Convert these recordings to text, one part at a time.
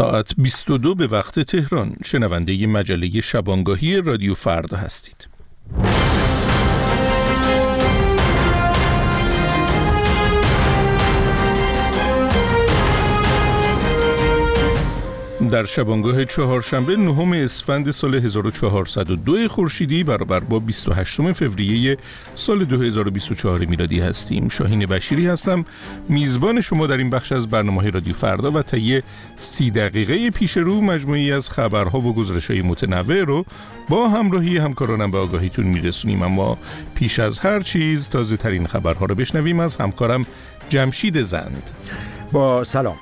ساعت 22 به وقت تهران. شنونده مجله شبانگاهی رادیو فردا هستید. در شبانگاه چهارشنبه نهم اسفند سال 1402 خورشیدی برابر با 28 فوریه سال 2024 میلادی هستیم. شاهین بشیری هستم، میزبان شما در این بخش از برنامه رادیو فردا و طی 30 دقیقه پیش رو مجموعی از خبرها و گزارش‌های متنوع رو با همراهی همکارانم به آگاهیتون میرسونیم. اما پیش از هر چیز تازه ترین خبرها رو بشنویم از همکارم جمشید زند. با سلام.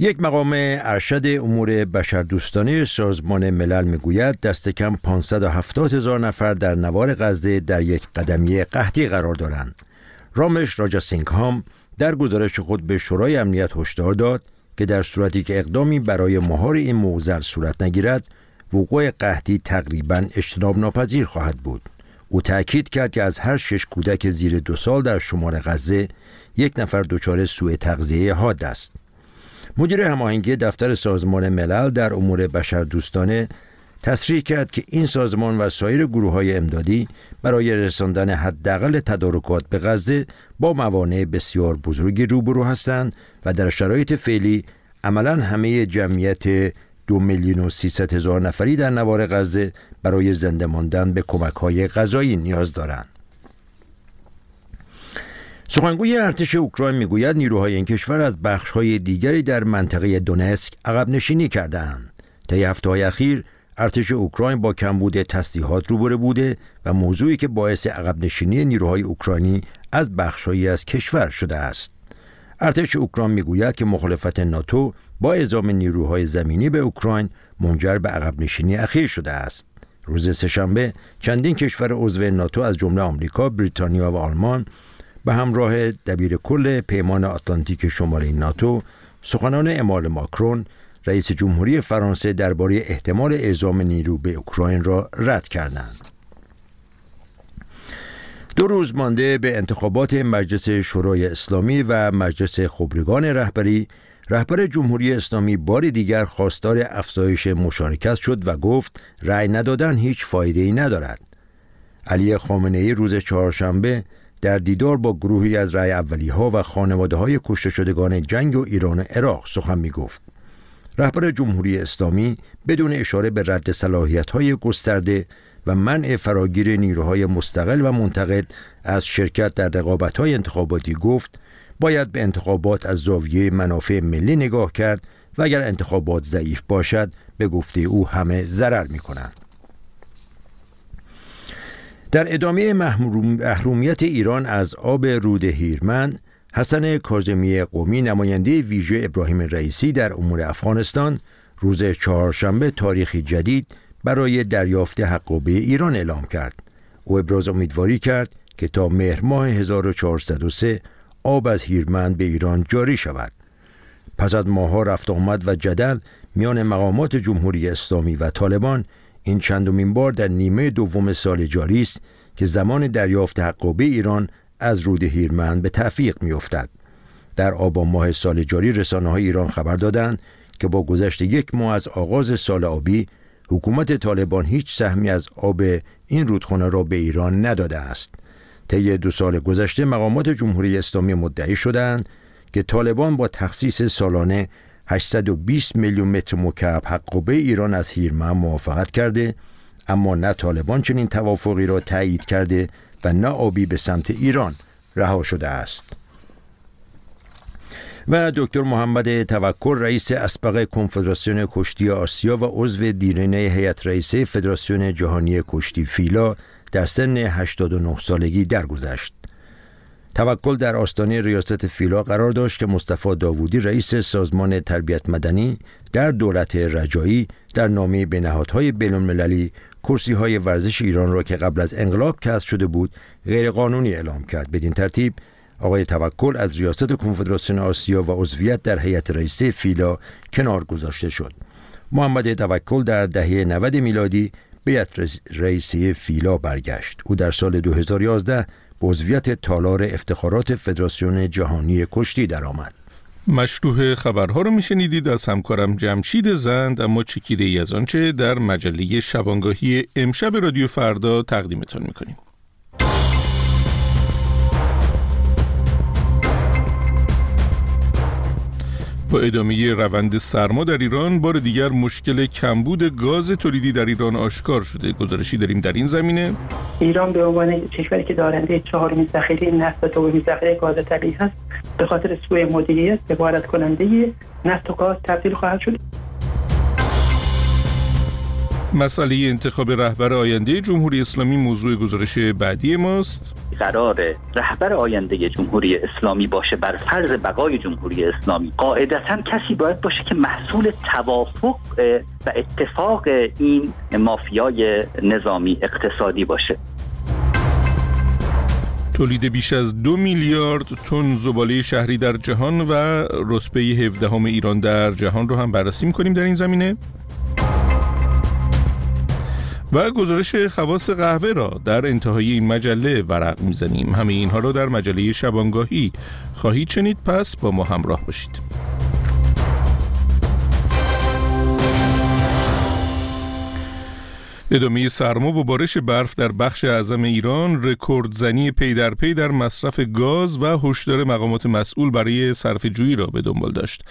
یک مقام ارشد امور بشردوستانه سازمان ملل میگوید دست کم 570,000 نفر در نوار غزه در یک قدمی قحطی قرار دارند. رامش راجا سینگهام در گزارش خود به شورای امنیت هشدار داد که در صورتی که اقدامی برای مهار این معضل صورت نگیرد، وقوع قحطی تقریباً اجتناب ناپذیر خواهد بود. او تأکید کرد که از هر 6 کودک زیر 2 سال در شمال غزه، 1 نفر دچار سوء تغذیه حاد است. مدیر هماهنگی دفتر سازمان ملل در امور بشردوستانه تصریح کرد که این سازمان و سایر گروه‌های امدادی برای رساندن حداقل تدارکات به غزه با موانع بسیار بزرگی روبرو هستند و در شرایط فعلی عملاً همه جمعیت 2,300,000 نفری در نوار غزه برای زنده ماندن به کمک‌های غذایی نیاز دارند. سخنگوی ارتش اوکراین میگوید نیروهای این کشور از بخش‌های دیگری در منطقه دونسک عقب نشینی کرده‌اند. طی هفته‌های اخیر ارتش اوکراین با کمبود تسلیحات روبرو بوده و موضوعی که باعث عقب نشینی نیروهای اوکراینی از بخش‌هایی از کشور شده است. ارتش اوکراین میگوید که مخالفت ناتو با اعزام نیروهای زمینی به اوکراین منجر به عقب نشینی اخیر شده است. روز سه‌شنبه چندین کشور عضو ناتو از جمله آمریکا، بریتانیا و آلمان به همراه دبیرکل پیمان آتلانتیک شمالی ناتو سخنان اعمال ماکرون رئیس جمهوری فرانسه درباره احتمال اعزام نیرو به اوکراین را رد کردند. 2 روز مانده به انتخابات مجلس شورای اسلامی و مجلس خبرگان رهبری، رهبر جمهوری اسلامی بار دیگر خواستار افزایش مشارکت شد و گفت رأی ندادن هیچ فایده‌ای ندارد. علی خامنه‌ای روز چهارشنبه در دیدار با گروهی از رأی اولی‌ها و خانواده‌های کشته شدگان جنگ و ایران و عراق سخن می‌گفت. رهبر جمهوری اسلامی بدون اشاره به رد صلاحیت‌های گسترده و منع فراگیر نیروهای مستقل و منتقد از شرکت در رقابت‌های انتخاباتی گفت باید به انتخابات از زاویه منافع ملی نگاه کرد و اگر انتخابات ضعیف باشد به گفته او همه ضرر می‌کنند. در ادامه محرومیت ایران از آب رود هیرمند، حسن کاظمی قمی نماینده ویژه ابراهیم رئیسی در امور افغانستان روز چهارشنبه تاریخی جدید برای دریافت حقابه ایران اعلام کرد. او ابراز امیدواری کرد که تا مهر ماه 1403 آب از هیرمند به ایران جاری شود. پس از ماه‌ها رفت آمد و جدل میان مقامات جمهوری اسلامی و طالبان، این چندمین بار در نیمه دوم سال جاری است که زمان دریافت حقابه ایران از رود هیرمند به تعویق می‌افتد. در آبان ماه سال جاری رسانه‌های ایران خبر دادند که با گذشت 1 ماه از آغاز سال آبی، حکومت طالبان هیچ سهمی از آب این رودخانه را به ایران نداده است. طی 2 سال گذشته مقامات جمهوری اسلامی مدعی شدند که طالبان با تخصیص سالانه 820 میلیون متر مکعب حقابه ایران از هیرمند موافقت کرده، اما نه طالبان چنین توافقی را تایید کرده و نه آبی به سمت ایران رها شده است. و دکتر محمد توکل رئیس اسبق کنفدراسیون کشتی آسیا و عضو دیرینه هیئت رئیسه فدراسیون جهانی کشتی فیلا در سن 89 سالگی درگذشت. توکل در آستانه ریاست فیلا قرار داشت که مصطفی داوودی رئیس سازمان تربیت مدنی در دولت رجایی در نامه به نهادهای بین‌المللی کرسی‌های ورزش ایران را که قبل از انقلاب کسب شده بود غیرقانونی اعلام کرد. بدین ترتیب آقای توکل از ریاست کنفدراسیون آسیا و عضویت در هیئت رئیسه فیلا کنار گذاشته شد. محمد توکل در دهه 90 میلادی به هیئت رئیسه فیلا برگشت. او در سال 2011 به عضویت تالار افتخارات فدراسیون جهانی کشتی درآمد. مشروح خبرها رو میشنیدید از همکارم جمشید زند، اما چکیده ای از آنچه در مجله شبانگاهی امشب رادیو فردا تقدیمتان میکنیم. با ادامه روند سرما در ایران، بار دیگر مشکل کمبود گاز تولیدی در ایران آشکار شده. گزارشی داریم در این زمینه. ایران به عنوان کشوری که دارنده چهارمین ذخیره نفت و دومین ذخیره گاز طبیعی است، به خاطر سوء مدیریت به وارد کننده نفت و گاز تبدیل خواهد شد. مسئله انتخاب رهبر آینده جمهوری اسلامی موضوع گزارش بعدی ماست. قرار رهبر آینده جمهوری اسلامی باشه بر فرض بقای جمهوری اسلامی، قاعدتاً کسی باید باشه که محصول توافق و اتفاق این مافیای نظامی اقتصادی باشه. تولید بیش از 2 میلیارد تن زباله شهری در جهان و رتبه 17ام ایران در جهان رو هم بررسی می‌کنیم در این زمینه. و گزارش خواص قهوه را در انتهای این مجله ورق میزنیم. همه اینها را در مجله شبانگاهی خواهید شنید، پس با ما همراه باشید. ادامه سرما و بارش برف در بخش اعظم ایران، رکوردزنی پی در پی در مصرف گاز و هشدار مقامات مسئول برای صرفه جویی را به دنبال داشت.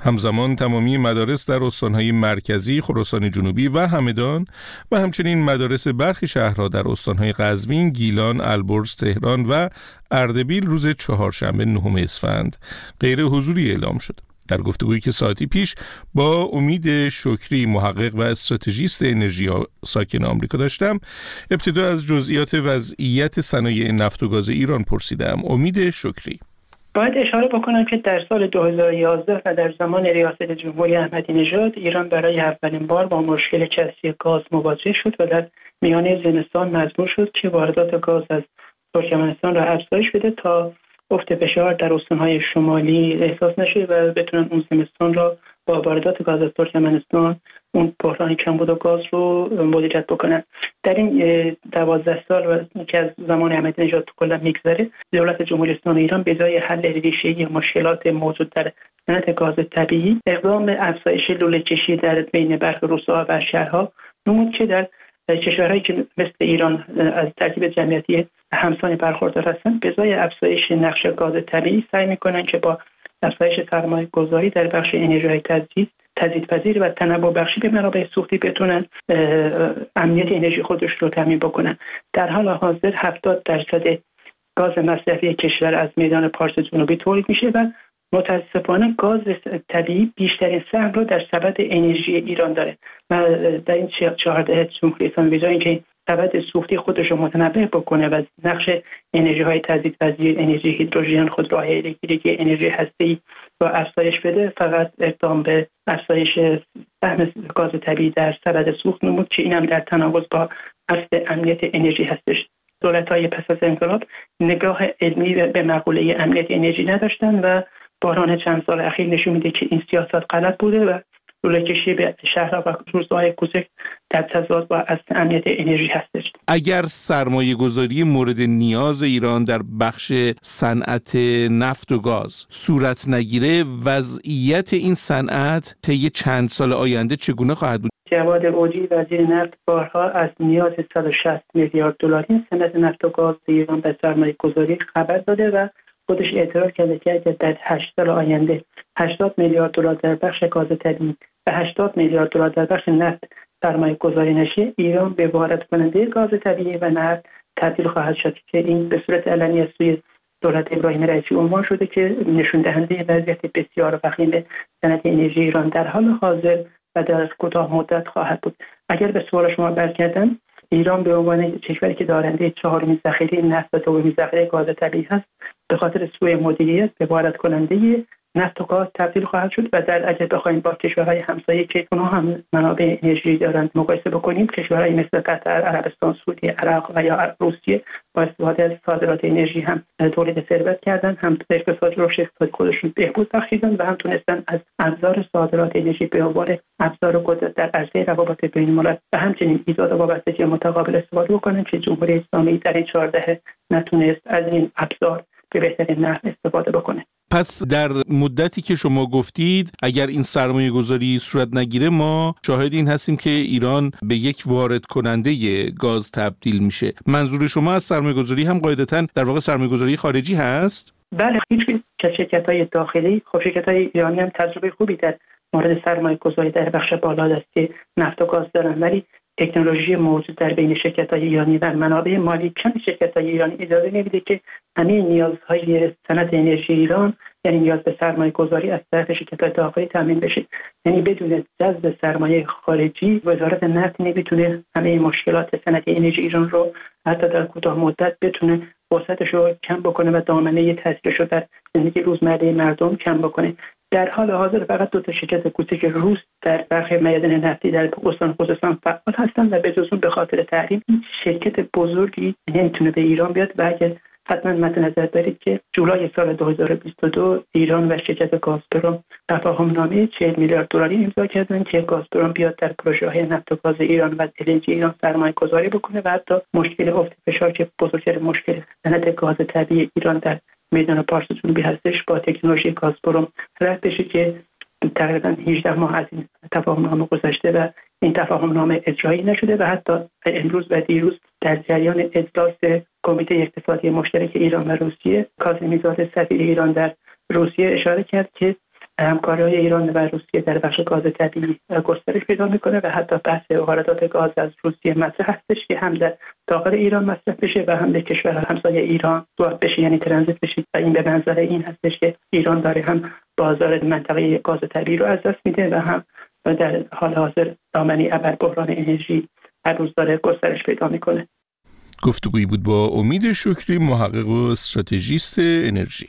همزمان تمامی مدارس در استانهای مرکزی، خراسان جنوبی و همدان و همچنین مدارس برخی شهرها در استانهای قزوین، گیلان، البرز، تهران و اردبیل روز چهارشنبه 9 اسفند غیر حضوری اعلام شد. در گفتگویی که ساعتی پیش با امید شکری، محقق و استراتژیست انرژی ساکن آمریکا داشتم، ابتدا از جزئیات وضعیت صنایع نفت و گاز ایران پرسیدم. امید شکری: باید اشاره بکنم که در سال 2011 و در زمان ریاست جمهوری احمدی نژاد، ایران برای اولین بار با مشکل کسری گاز مواجه شد و در میانه زمستان مجبور شد که واردات گاز از ترکمنستان را افزایش بده تا افت فشار در استان‌های شمالی احساس نشه و بتونن اون زمستان را با واردات گاز از ترکمنستان اون بحران کمبود گاز رو مدیریت بکنن. در این 12 سال که از زمان احمدی نژاد کلا میگذره، دولت جمهوری اسلامی ایران به جای حل ریشه‌ای مشکلات موجود در صنعت گاز طبیعی، اقدام افزایش لوله کشی در بین برخی روستاها و شهرها نمود که در کشورهایی که مثل ایران از ترکیب جمعیتی همسان برخوردار هستند، به جای افزایش نقش گاز طبیعی سعی می‌کنند که با افزایش سرمایه‌گذاری در بخش انرژی تجدیدپذیر و تنوع بخشی به منابع سوختی بتونن امنیت انرژی خودش رو تضمین بکنن. در حال حاضر 70% گاز مصرفی کشور از میدان پارس جنوبی تولید میشه و متاسفانه گاز طبیعی بیشترین سهم رو در سبد انرژی ایران داره و در این 14 جمهوری اسلامی به جای اینکه سبد سوختی خودش رو متنوع بکنه و نقش انرژی‌های تجدیدپذیر، انرژی هیدروژن، خودروهای الکتریکی، انرژی هسته‌ای رو افزایش بده، فقط اقدام به افزایش سهم گاز طبیعی در سبد سوخت نمود که اینم در تناقض با اصل امنیت انرژی هستش. دولت‌های پس از انقلاب نگاه علمی به مقوله امنیت انرژی نداشتن و بحران چند سال اخیر نشون میده که این سیاست غلط بوده و لوله کشی به شهرها و روستاهای کوچک در تضاد با اصل امنیت انرژی هستش. اگر سرمایه گذاری مورد نیاز ایران در بخش صنعت نفت و گاز صورت نگیره، وضعیت این صنعت طی چند سال آینده چگونه خواهد بود؟ جواد اوجی، وزیر نفت، بارها از نیاز 160 میلیارد دلاری صنعت نفت و گاز ایران به سرمایه گذاری خبر داده و خودش اعتراف کرده که در 8 سال آینده 80 میلیارد دلار در بخش گاز طبیعی و 80 میلیارد دلار در بخش نفت سرمایه‌گذاری نشه، ایران به وارد کننده گاز طبیعی و نفت تبدیل خواهد شد که این به صورت علنی از سوی دولت ابراهیم رئیسی عنوان شده که نشون دهنده وضعیت بسیار وخیم صنعت انرژی ایران در حال حاضر و در کوتاه مدت خواهد بود. اگر به سوال شما برگردم، ایران به عنوان کشوری که دارنده چهارمین ذخیره نفت و دومین ذخیره گاز طبیعی است، به خاطر سوء مدیریت به وارد کننده نفت و گاز تبدیل خواهد شد و در اگر بخوایم با کشورهای همسایه که اونها هم منابع انرژی دارند مقایسه بکنیم، کشورهای مثل قطر، عربستان سعودی، عراق و یا روسیه با استفاده از صادرات انرژی هم تولید ثروت کردن، هم اقتصاد رو شکل خودشون بهبود بخشیدن و هم تونستن از ابزار صادرات انرژی به عنوان ابزار قدرت در عرصه روابط بین‌الملل و همچنین ایجاد وابستگی متقابل استفاده بکنن که جمهوری اسلامی در این 14 نتونست از این ابزار به بهترین نحو استفاده بکنه. پس در مدتی که شما گفتید اگر این سرمایه گذاری صورت نگیره ما شاهد این هستیم که ایران به یک وارد کننده گاز تبدیل میشه. منظور شما از سرمایه گذاری هم قاعدتاً در واقع سرمایه گذاری خارجی هست؟ بله، هیچ شرکت‌های داخلی، خب شرکت‌های ایرانی هم تجربه خوبی در مورد سرمایه گذاری در بخش بالادستی نفت و گاز دارن، ولی تکنولوژی موجود در بین شرکت‌های ایرانی و منابع مالی کم شرکت‌های ایرانی اجازه نمیده که همین نیازهای صنعت انرژی ایران، یعنی نیاز به سرمایه گذاری از طرف شرکت‌های داخلی تامین بشه. یعنی بدون جذب سرمایه خارجی وزارت نفت نمیتونه همه مشکلات صنعت انرژی ایران رو حتی در کوتاه مدت بتونه وسعتش رو کم بکنه و دامنه تاثیرش رو در زندگی روزمره مردم کم بکنه. در حال حاضر فقط دو تا شرکت کوچک روس در بخش معدن نفتی در استان خوزستان فعال هستند و به جز اون به خاطر تحریم شرکت بزرگی نمیتونه به ایران بیاد. و اگر حتما مد نظر دارید که جولای سال 2022 ایران و شرکت گازپروم تفاهم‌نامه 40 میلیارد دلاری امضا کردند که گازپروم بیاد در پروژه‌های نفت و گاز ایران و LNG ایران سرمایه‌گذاری بکنه و حتی مشکل افت فشار که بزرگترین مشکل صنعت گاز طبیعی ایران در میدان پارس جنوبی هستش با تکنولوژی گازپروم رفع بشه که تقریباً 18 ماه از این تفاهم‌نامه گذشته و این تفاهم‌نامه اجرایی نشده و حتی امروز و دیروز در جریان اجلاس کمیته اقتصادی مشترک ایران و روسیه کاظمیزاد سفیر ایران در روسیه اشاره کرد که همکاری ایران و روسیه در بخش گاز طبیعی گسترش پیدا میکنه و حتی بحث واردات گاز از روسیه مطرح هستش که هم در داخل ایران مصرف بشه و هم به کشور همسایه ایران وارد بشه، یعنی ترانزیت بشه. و این به منظر این هستش که ایران داره هم بازار منطقه گاز طبیعی رو از دست میده و هم در حال حاضر دامنه ابر بحران انرژی هر روز داره گسترش پیدا میکنه. گفتگویی بود با امید شکری، محقق و استراتژیست انرژی.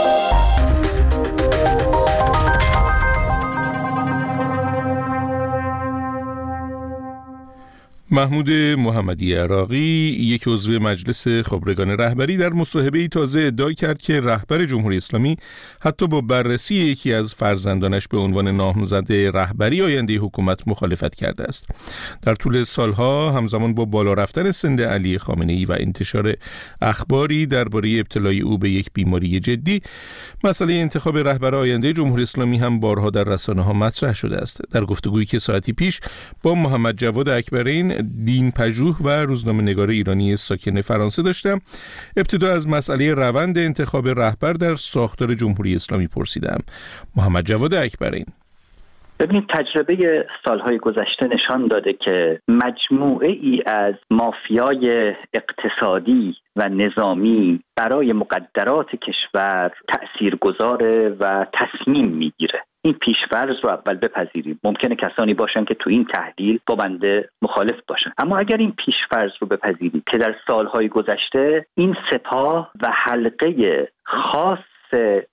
محمود محمدی عراقی، یک عضو مجلس خبرگان رهبری، در مصاحبه‌ای تازه ادعا کرد که رهبر جمهوری اسلامی حتی با بررسی یکی از فرزندانش به عنوان نامزد رهبری آینده حکومت مخالفت کرده است. در طول سالها همزمان با بالا رفتن سن علی خامنه‌ای و انتشار اخباری درباره ابتلای او به یک بیماری جدی، مسئله انتخاب رهبر آینده جمهوری اسلامی هم بارها در رسانه‌ها مطرح شده است. در گفتگویی که ساعتی پیش با محمد جواد اکبرین، دین پژوه و روزنامه‌نگار ایرانی ساکن فرانسه داشتم، ابتدا از مسئله روند انتخاب رهبر در ساختار جمهوری اسلامی پرسیدم. محمد جواد اکبرین: ببینید، تجربه سالهای گذشته نشان داده که مجموعه ای از مافیای اقتصادی و نظامی برای مقدرات کشور تأثیرگذاره و تصمیم میگیره. این پیشفرض رو اول بپذیریم. ممکنه کسانی باشن که تو این تحلیل با بنده مخالف باشن، اما اگر این پیشفرض رو بپذیریم که در سالهای گذشته این سپاه و حلقه خاص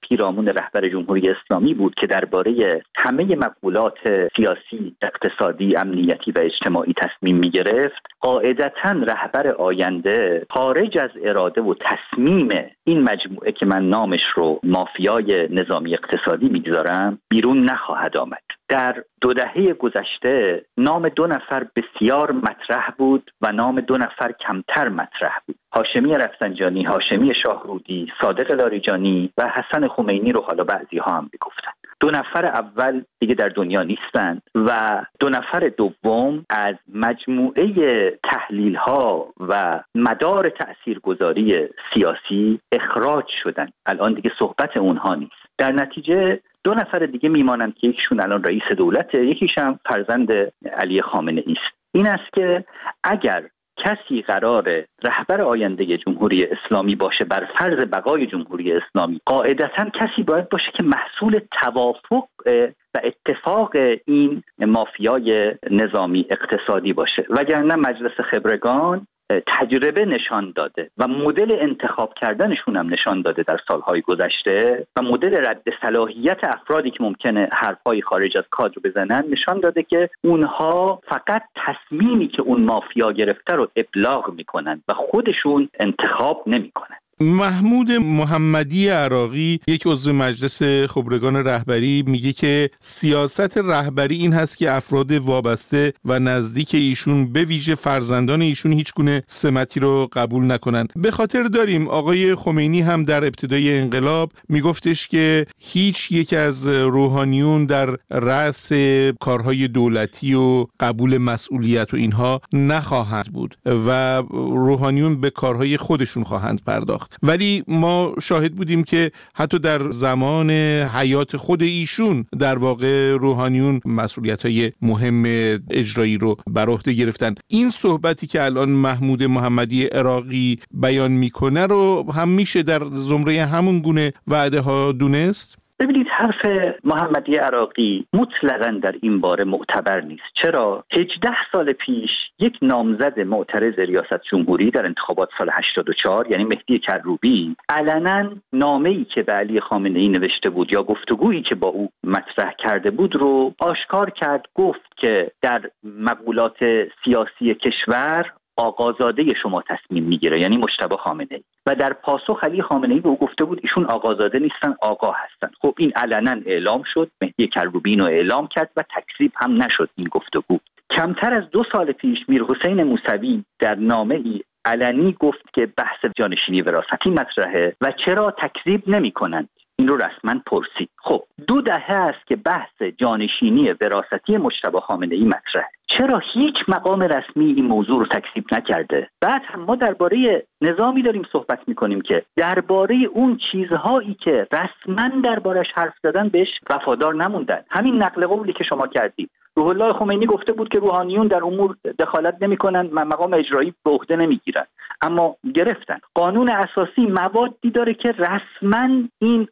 پیرامون رهبر جمهوری اسلامی بود که درباره همه مقولات سیاسی، اقتصادی، امنیتی و اجتماعی تصمیم می‌گرفت، قاعدتاً رهبر آینده خارج از اراده و تصمیم این مجموعه که من نامش رو مافیای نظامی اقتصادی می‌ذارم بیرون نخواهد آمد. در دو دهه گذشته نام دو نفر بسیار مطرح بود و نام دو نفر کمتر مطرح بود. هاشمی رفسنجانی، هاشمی شاهرودی، صادق لاریجانی و حسن خمینی رو حالا بعضی ها هم میگفتن. دو نفر اول دیگه در دنیا نیستند و دو نفر دوم از مجموعه تحلیل ها و مدار تأثیرگذاری سیاسی اخراج شدن. الان دیگه صحبت اونها نیست. در نتیجه دو نفر دیگه میمانند که یکیشون الان رئیس دولته، یکیش هم فرزند علی خامنه‌ای است. این است که اگر کسی قرار رهبر آینده جمهوری اسلامی باشه بر فرض بقای جمهوری اسلامی، قاعدتاً کسی باید باشه که محصول توافق و اتفاق این مافیای نظامی اقتصادی باشه، وگرنه مجلس خبرگان تجربه نشان داده و مدل انتخاب کردنشون هم نشان داده در سالهای گذشته و مدل رد صلاحیت افرادی که ممکنه حرفای خارج از کادر بزنن نشان داده که اونها فقط تصمیمی که اون مافیا گرفته رو ابلاغ میکنن و خودشون انتخاب نمیکنن. محمود محمدی عراقی، یک عضو مجلس خبرگان رهبری، میگه که سیاست رهبری این هست که افراد وابسته و نزدیک ایشون به ویژه فرزندان ایشون هیچ گونه سمتی رو قبول نکنن. به خاطر داریم آقای خمینی هم در ابتدای انقلاب میگفتش که هیچ یک از روحانیون در رأس کارهای دولتی و قبول مسئولیت و اینها نخواهند بود و روحانیون به کارهای خودشون خواهند پرداخت. ولی ما شاهد بودیم که حتی در زمان حیات خود ایشون در واقع روحانیون مسئولیت‌های مهم اجرایی رو بر عهده گرفتن. این صحبتی که الان محمود محمدی عراقی بیان میکنه رو هم میشه در زمره همون گونه وعده ها دونست؟ ببینید، حرف محمدی عراقی مطلقاً در این باره معتبر نیست. چرا؟ 18 سال پیش یک نامزد معترض ریاست جمهوری در انتخابات سال 84 یعنی مهدی کروبی علناً نامه‌ای که به علی خامنه‌ای نوشته بود یا گفتگویی که با او مطرح کرده بود رو آشکار کرد. گفت که در مقولات سیاسی کشور آقازاده شما تصمیم میگیره، یعنی مجتبی خامنه‌ای، و در پاسخ علی خامنه‌ای به او گفته بود ایشون آقازاده نیستن، آقا هستن. خب این علنا اعلام شد، مهدی کروبی اینو اعلام کرد و تکذیب هم نشد این گفتگو. کمتر از 2 سال پیش میرحسین موسوی در نامه‌ای علنی گفت که بحث جانشینی وراثتی مطرحه و چرا تکذیب نمی‌کنند، این رو رسما پرسید. خب 2 دهه است که بحث جانشینی وراثتی مجتبی خامنه‌ای مطرحه، چرا هیچ مقام رسمی این موضوع رو تکذیب نکرده؟ بعد هم ما درباره نظامی داریم صحبت میکنیم که درباره اون چیزهایی که رسما دربارش حرف زدن بهش وفادار نموندن. همین نقل قولی که شما کردید، روح الله خمینی گفته بود که روحانیون در امور دخالت نمیکنن، مقام اجرایی به عهده نمیگیرن، اما گرفتن. قانون اساسی موادی داره که رسما این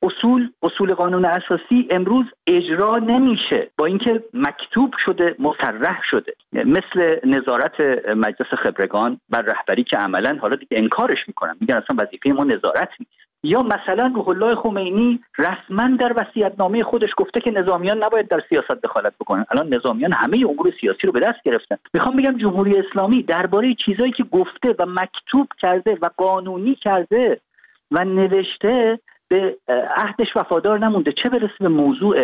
اصول قانون اساسی امروز اجرا نمیشه، با اینکه مکتوب شده، مصرح شده، مثل نظارت مجلس خبرگان بر رهبری که عملا حالا دیگه انکارش میکنن، میگن اصلا وظیفه ما نظارت نیست. یا مثلا روح الله خمینی رسما در وصیت‌نامه خودش گفته که نظامیان نباید در سیاست دخالت بکنن. الان نظامیان همه امور سیاسی رو به دست گرفتن. میخوام بگم جمهوری اسلامی درباره چیزایی که گفته و مکتوب کرده و قانونی کرده و نوشته به عهدش وفادار نمونده، چه برسه به موضوع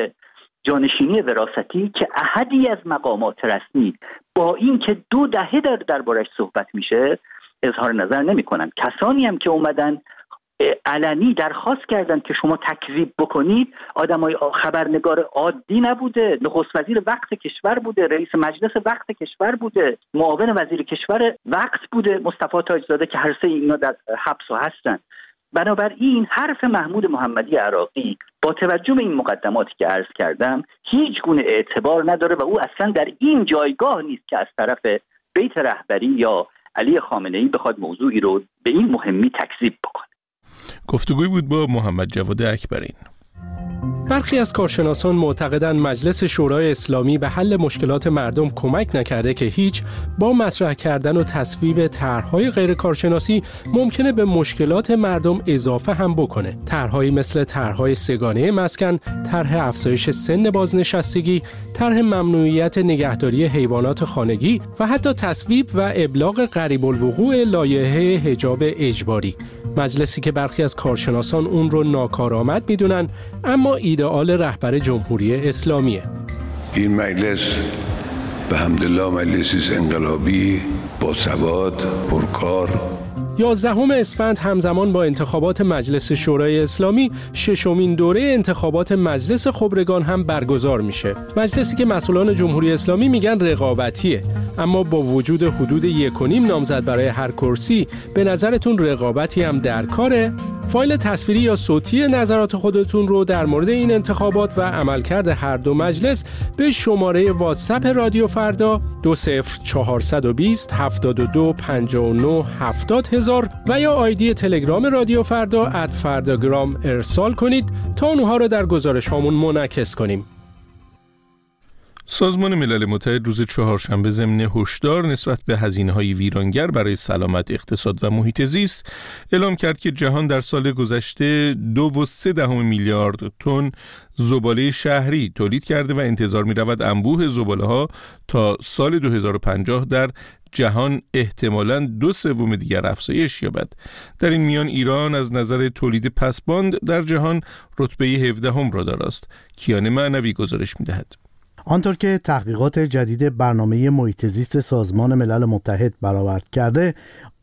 جانشینی وراثتی که احدی از مقامات رسمی با این که 2 دهه دربارش صحبت میشه اظهار نظر نمیکنن. کسانی هم که اومدن علنی درخواست کردن که شما تکذیب بکنید، آدمای خبرنگار عادی نبوده، نخست وزیر وقت کشور بوده، رئیس مجلس وقت کشور بوده، معاون وزیر کشور وقت بوده، مصطفی تاج‌زاده، که هر سه اینا در حبس هستن. بنابراین حرف محمود محمدی عراقی با توجه به این مقدماتی که عرض کردم هیچ گونه اعتبار نداره و او اصلا در این جایگاه نیست که از طرف بیت رهبری یا علی خامنه‌ای بخواد موضوعی رو به این مهمی تکذیب بکنه. گفتگویی بود با محمد جواد اکبرین. برخی از کارشناسان معتقدند مجلس شورای اسلامی به حل مشکلات مردم کمک نکرده که هیچ، با مطرح کردن و تصویب طرح‌های غیر کارشناسی ممکنه به مشکلات مردم اضافه هم بکنه. طرح‌هایی مثل طرح‌های سگانه مسکن، طرح افزایش سن بازنشستگی، طرح ممنوعیت نگهداری حیوانات خانگی و حتی تصویب و ابلاغ قریب الوقوع لایحه حجاب اجباری. مجلسی که برخی از کارشناسان اون رو ناکارآمد میدونن، اما ایدئال رهبر جمهوری اسلامیه. این مجلس به حمدالله مجلسی انقلابی با سواد، پرکار. 11 اسفند همزمان با انتخابات مجلس شورای اسلامی، 6مین دوره انتخابات مجلس خبرگان هم برگزار میشه. مجلسی که مسئولان جمهوری اسلامی میگن رقابتیه، اما با وجود حدود 1.5 نامزد برای هر کرسی، به نظرتون رقابتی هم در کاره؟ فایل تصویری یا صوتی نظرات خودتون رو در مورد این انتخابات و عملکرد هر دو مجلس به شماره واتساپ رادیو فردا 20420 7259 70000 و یا آیدی تلگرام رادیو فردا @فرداگرام ارسال کنید تا اونها رو در گزارش هامون منعکس کنیم. سازمان ملل متحد روز چهارشنبه ضمن هشدار نسبت به هزینه‌های ویرانگر برای سلامت، اقتصاد و محیط زیست اعلام کرد که جهان در سال گذشته 2.3 میلیارد تن زباله شهری تولید کرده و انتظار می‌رود انبوه زباله‌ها تا سال 2050 در جهان احتمالاً 2/3 دیگر افزایش یابد. در این میان ایران از نظر تولید پسماند در جهان رتبه 17 را داراست. کیان معنوی گزارش می‌دهد. آنطور که تحقیقات جدید برنامه محیط زیست سازمان ملل متحد برآورد کرده،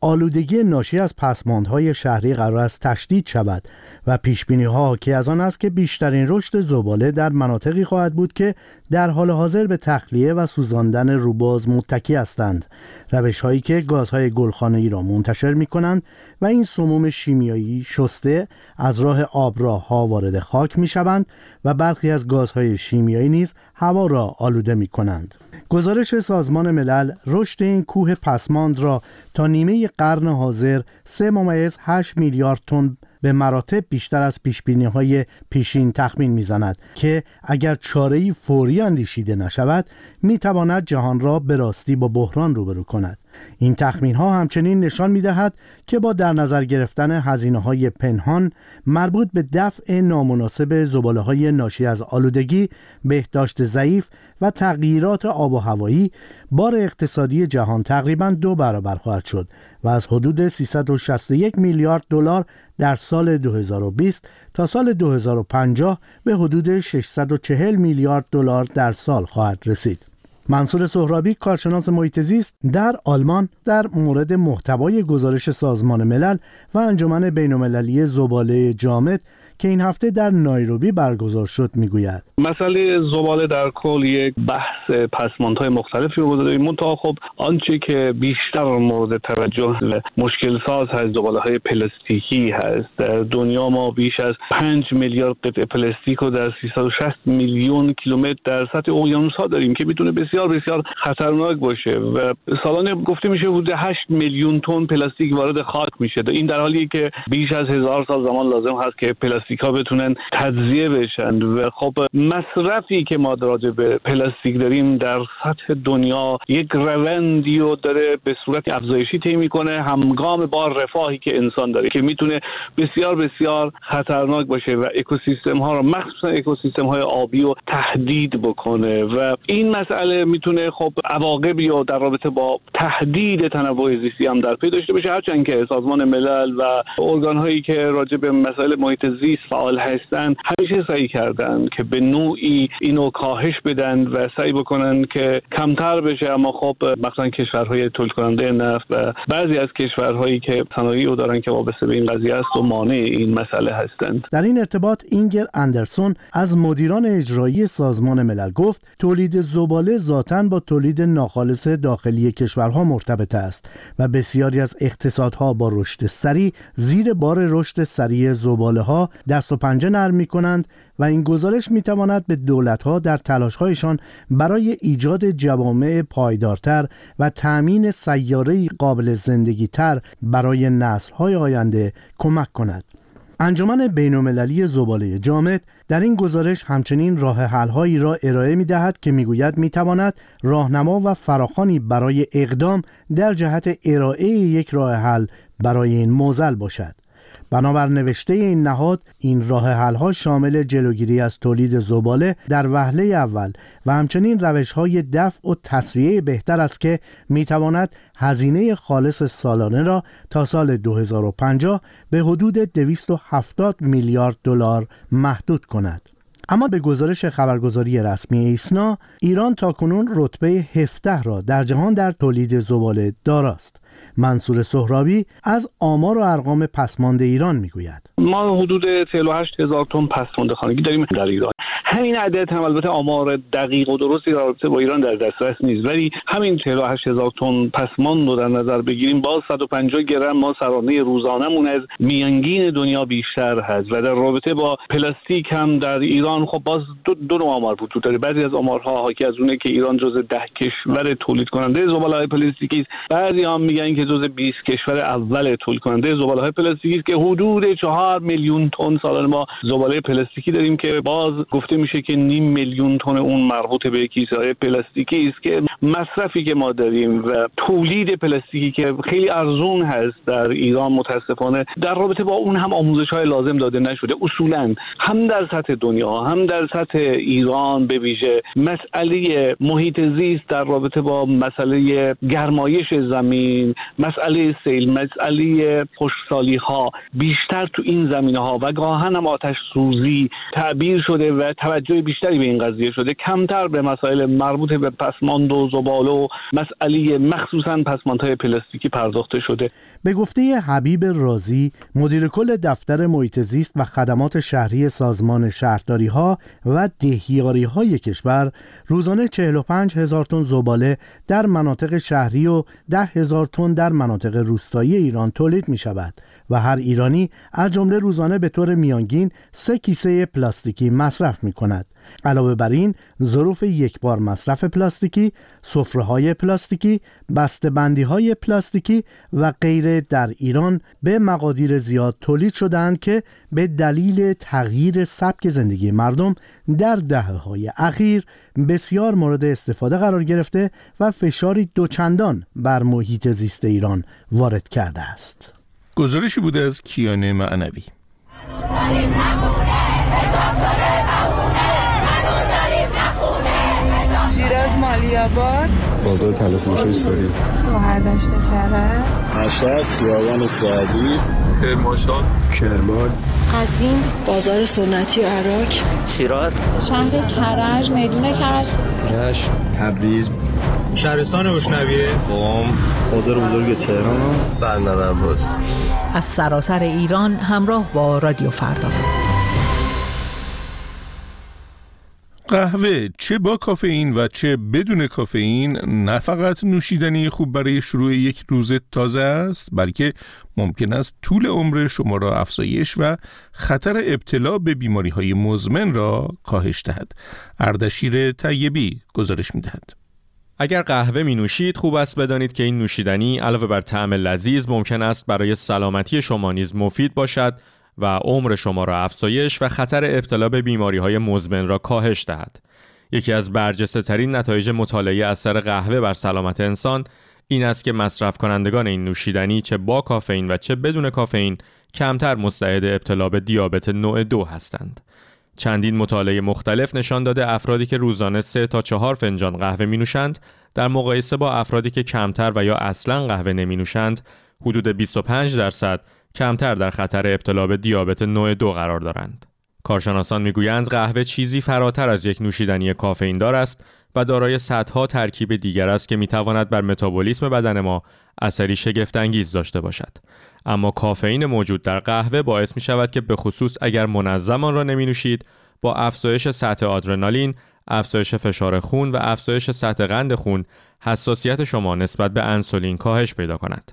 آلودگی ناشی از پسماندهای شهری قرار است تشدید شود و پیشبینی‌ها حاکی از آن است که بیشترین رشد زباله در مناطقی خواهد بود که در حال حاضر به تخلیه و سوزاندن روباز متکی هستند، روش‌هایی که گازهای گلخانه‌ای را منتشر می‌کنند و این سموم شیمیایی شسته از راه آبراه‌ها وارد خاک می‌شوند و برخی از گازهای شیمیایی نیز هوا را آلوده می‌کنند. گزارش سازمان ملل رشد این کوه پسماند را تا نیمه قرن حاضر 3.8 میلیارد تن به مراتب بیشتر از پیشبینی‌های پیشین تخمین می‌زند که اگر چاره‌ای فوری اندیشیده نشود می‌تواند جهان را به راستی با بحران روبرو کند. این تخمین‌ها همچنین نشان می‌دهد که با در نظر گرفتن هزینه‌های پنهان مربوط به دفع نامناسب زباله‌های ناشی از آلودگی، بهداشت ضعیف و تغییرات آب و هوایی، بار اقتصادی جهان تقریباً 2 برابر خواهد شد و از حدود 361 میلیارد دلار در سال 2020 تا سال 2050 به حدود 640 میلیارد دلار در سال خواهد رسید. منصور سهرابی، کارشناس محیط زیست در آلمان، در مورد محتوای گزارش سازمان ملل و انجمن بین‌المللی زباله جامد که این هفته در نایروبی برگزار شد میگوید: مسئله زباله در کل یک بحث پسماندهای مختلفی رو داره، منتها خب آنچه که بیشتر مورد توجه مشکل ساز هست زباله‌های پلاستیکی هست. در دنیا ما بیش از 5 میلیارد قطعه پلاستیک رو در 360 میلیون کیلومتر در سطح اقیانوس‌ها داریم که میتونه بسیار بسیار خطرناک باشه و سالانه گفته میشه حدود 8 میلیون تن پلاستیک وارد خاک میشه. این در حالیه که بیش از 1000 سال زمان لازم هست که پلاستیک‌ها بتونن تجزیه بشن و خب مصرفی که ما راجع به پلاستیک داریم در سطح دنیا یک روندی رو داره به صورت افزایشی طی میکنه همگام با رفاهی که انسان داره که میتونه بسیار بسیار خطرناک باشه و اکوسیستم ها رو مخصوصا اکوسیستم های آبی رو تهدید بکنه و این مسئله میتونه خب عواقبی رو در رابطه با تهدید تنوع زیستی هم در پی داشته باشه، هرچند که سازمان ملل و ارگان هایی که راجع به مسائل محیط زیست فعال هستند همیشه سعی کردن که به نوعی اینو کاهش بدن و سعی بکنن که کمتر بشه، اما خب مثلا کشورهای تولید کننده نفت و بعضی از کشورهایی که صنایعی رو دارن که وابسته به این قضیه است و مانع این مسئله هستند. در این ارتباط اینگر اندرسون از مدیران اجرایی سازمان ملل گفت تولید زباله ذاتاً با تولید ناخالص داخلی کشورها مرتبط است و بسیاری از اقتصادها با رشد سریع زیر بار رشد سریع زباله‌ها دست و پنجه نرم می‌کنند و این گزارش می‌تواند به دولت‌ها در تلاش‌هایشان برای ایجاد جوامع پایدارتر و تأمین سیاره‌ای قابل زندگی‌تر برای نسل‌های آینده کمک کند. انجمن بین‌المللی زباله جامد در این گزارش همچنین راه حل‌هایی را ارائه می‌دهد که می‌گوید می‌تواند راهنما و فراخوانی برای اقدام در جهت ارائه یک راه حل برای این معضل باشد. بنابر نوشته این نهاد، این راه حل‌ها شامل جلوگیری از تولید زباله در وهله اول و همچنین روش‌های دفع و تسریع بهتر است که می‌تواند هزینه خالص سالانه را تا سال 2050 به حدود 270 میلیارد دلار محدود کند. اما به گزارش خبرگزاری رسمی ایسنا، ایران تاکنون رتبه 17 را در جهان در تولید زباله داراست. منصور سهرابی از آمار و ارقام پسماند ایران میگوید: ما حدود 48,000 تن پسماند خانگی داریم در ایران. همین عدد هم البته آمار دقیق و درستی در رابطه با ایران در دسترس نیست، ولی همین 48,000 تن پسماند رو در نظر بگیریم با 150 گرم ما سرانه روزانمون از میانگین دنیا بیشتر هست و در رابطه با پلاستیک هم در ایران خب باز دو نوع آمار وجود داره. بعضی از آمارها حاکی از اونه که ایران جزو 10 کشور تولید کننده زباله پلاستیکی است، بعضی هم میگن اینکه جزو 20 کشور اول تولید کننده زباله‌های پلاستیکی است که حدود 4 میلیون تن سالانه ما زباله پلاستیکی داریم که باز گفته میشه که نیم میلیون تن اون مربوط به کیسه‌های پلاستیکی است که مصرفی که ما داریم و تولید پلاستیکی که خیلی ارزون هست در ایران متاسفانه در رابطه با اون هم آموزش‌های لازم داده نشده. اصولاً هم در سطح دنیا هم در سطح ایران به ویژه مسئله محیط زیست در رابطه با مسئله گرمایش زمین، مسئله سیل، مسئله خشکسالی‌ها بیشتر تو این زمینه‌ها و گاهن هم آتش سوزی تعبیر شده و توجه بیشتری به این قضیه شده، کمتر به مسائل مربوط به پسماند و زباله و مسئله مخصوصاً پسماندهای پلاستیکی پرداخته شده. به گفته حبیب رازی، مدیر کل دفتر محیط زیست و خدمات شهری سازمان شهرداری‌ها و دهیاری‌های کشور، روزانه 45,000 تن زباله در مناطق شهری و 10,000 تن در مناطق روستایی ایران تولید می‌شود و هر ایرانی از جمله روزانه به طور میانگین 3 کیسه پلاستیکی مصرف می‌کند. علاوه بر این، ظروف یکبار مصرف پلاستیکی، سفره‌های پلاستیکی، بسته‌بندی‌های پلاستیکی و غیره در ایران به مقادیر زیاد تولید شده‌اند که به دلیل تغییر سبک زندگی مردم در دهه‌های اخیر بسیار مورد استفاده قرار گرفته و فشاری دوچندان بر محیط زیست ایران وارد کرده است. گزارشی بوده از کیانه معنوی. مالی‌آباد، بازار تلف فروشی ساری، شهرداشت کرد، مشهد، خیابان سعدی، کرمانشاه، کرمان، قزوین، بازار سنتی عراق، شیراز، شهر کرج، میدون کرج، رشت، تبریز، شهرستان وشنویه، قم، بازار بزرگ تهران، بندرعباس. از سراسر ایران همراه با رادیو فردا. قهوه چه با کافئین و چه بدون کافئین نه فقط نوشیدنی خوب برای شروع یک روز تازه است، بلکه ممکن است طول عمر شما را افزایش و خطر ابتلا به بیماری‌های مزمن را کاهش دهد. اردشیر طیبی گزارش می‌دهد. اگر قهوه می نوشید، خوب است بدانید که این نوشیدنی علاوه بر طعم لذیذ ممکن است برای سلامتی شما نیز مفید باشد و عمر شما را افزایش و خطر ابتلا به بیماری‌های مزمن را کاهش دهد. یکی از برجسته‌ترین نتایج مطالعه اثر قهوه بر سلامت انسان این است که مصرف کنندگان این نوشیدنی چه با کافئین و چه بدون کافئین کمتر مستعد ابتلا به دیابت نوع 2 هستند. چندین مطالعه مختلف نشان داده افرادی که روزانه 3 تا 4 فنجان قهوه می‌نوشند در مقایسه با افرادی که کمتر و یا اصلاً قهوه نمی‌نوشند حدود 25% کمتر در خطر ابتلا به دیابت نوع 2 قرار دارند. کارشناسان میگویند قهوه چیزی فراتر از یک نوشیدنی کافئین دار است و دارای صدها ترکیب دیگر است که میتواند بر متابولیسم بدن ما اثری شگفت انگیز داشته باشد. اما کافئین موجود در قهوه باعث می شود که به خصوص اگر منظم آن را نمی نوشید با افزایش سطح آدرنالین، افزایش فشار خون و افزایش سطح قند خون حساسیت شما نسبت به انسولین کاهش پیدا کند.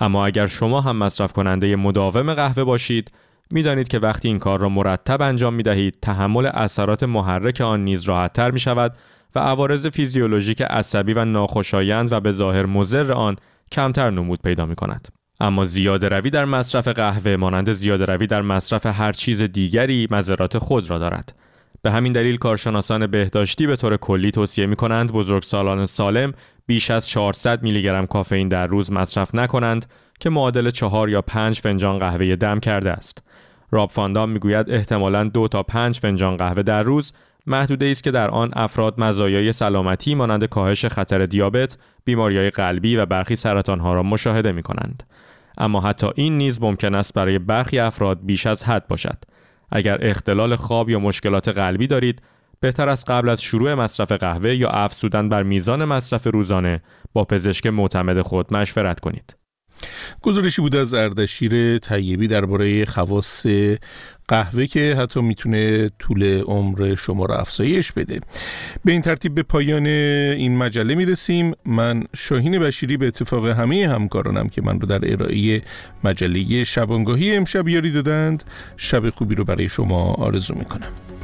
اما اگر شما هم مصرف کننده مداوم قهوه باشید، می‌دانید که وقتی این کار را مرتب انجام می‌دهید، تحمل اثرات محرک آن نیز راحت‌تر می‌شود و عوارض فیزیولوژیک عصبی و ناخوشایند و به ظاهر مضر آن کمتر نمود پیدا می‌کند. اما زیاده‌روی در مصرف قهوه مانند زیاده‌روی در مصرف هر چیز دیگری مضرات خود را دارد. به همین دلیل کارشناسان بهداشتی به طور کلی توصیه می‌کنند بزرگسالان سالم بیش از 400 میلی گرم کافئین در روز مصرف نکنند که معادل 4 یا 5 فنجان قهوه دم کرده است. راب فاندام میگوید احتمالاً 2 تا 5 فنجان قهوه در روز محدوده‌ای است که در آن افراد مزایای سلامتی مانند کاهش خطر دیابت، بیماری‌های قلبی و برخی سرطان‌ها را مشاهده می‌کنند. اما حتی این نیز ممکن است برای برخی افراد بیش از حد باشد. اگر اختلال خواب یا مشکلات قلبی دارید، بهتر است قبل از شروع مصرف قهوه یا افزودن بر میزان مصرف روزانه با پزشک معتمد خود مشورت کنید. گزارشی بود از اردشیر طیبی درباره خواص قهوه که حتی میتونه طول عمر شما رو افزایش بده. به این ترتیب به پایان این مجله میرسیم. من شاهین بشیری به اتفاق همه همکارانم که من رو در ارائه مجله شبانگاهی امشب یاری دادند، شب خوبی رو برای شما آرزو میکنم.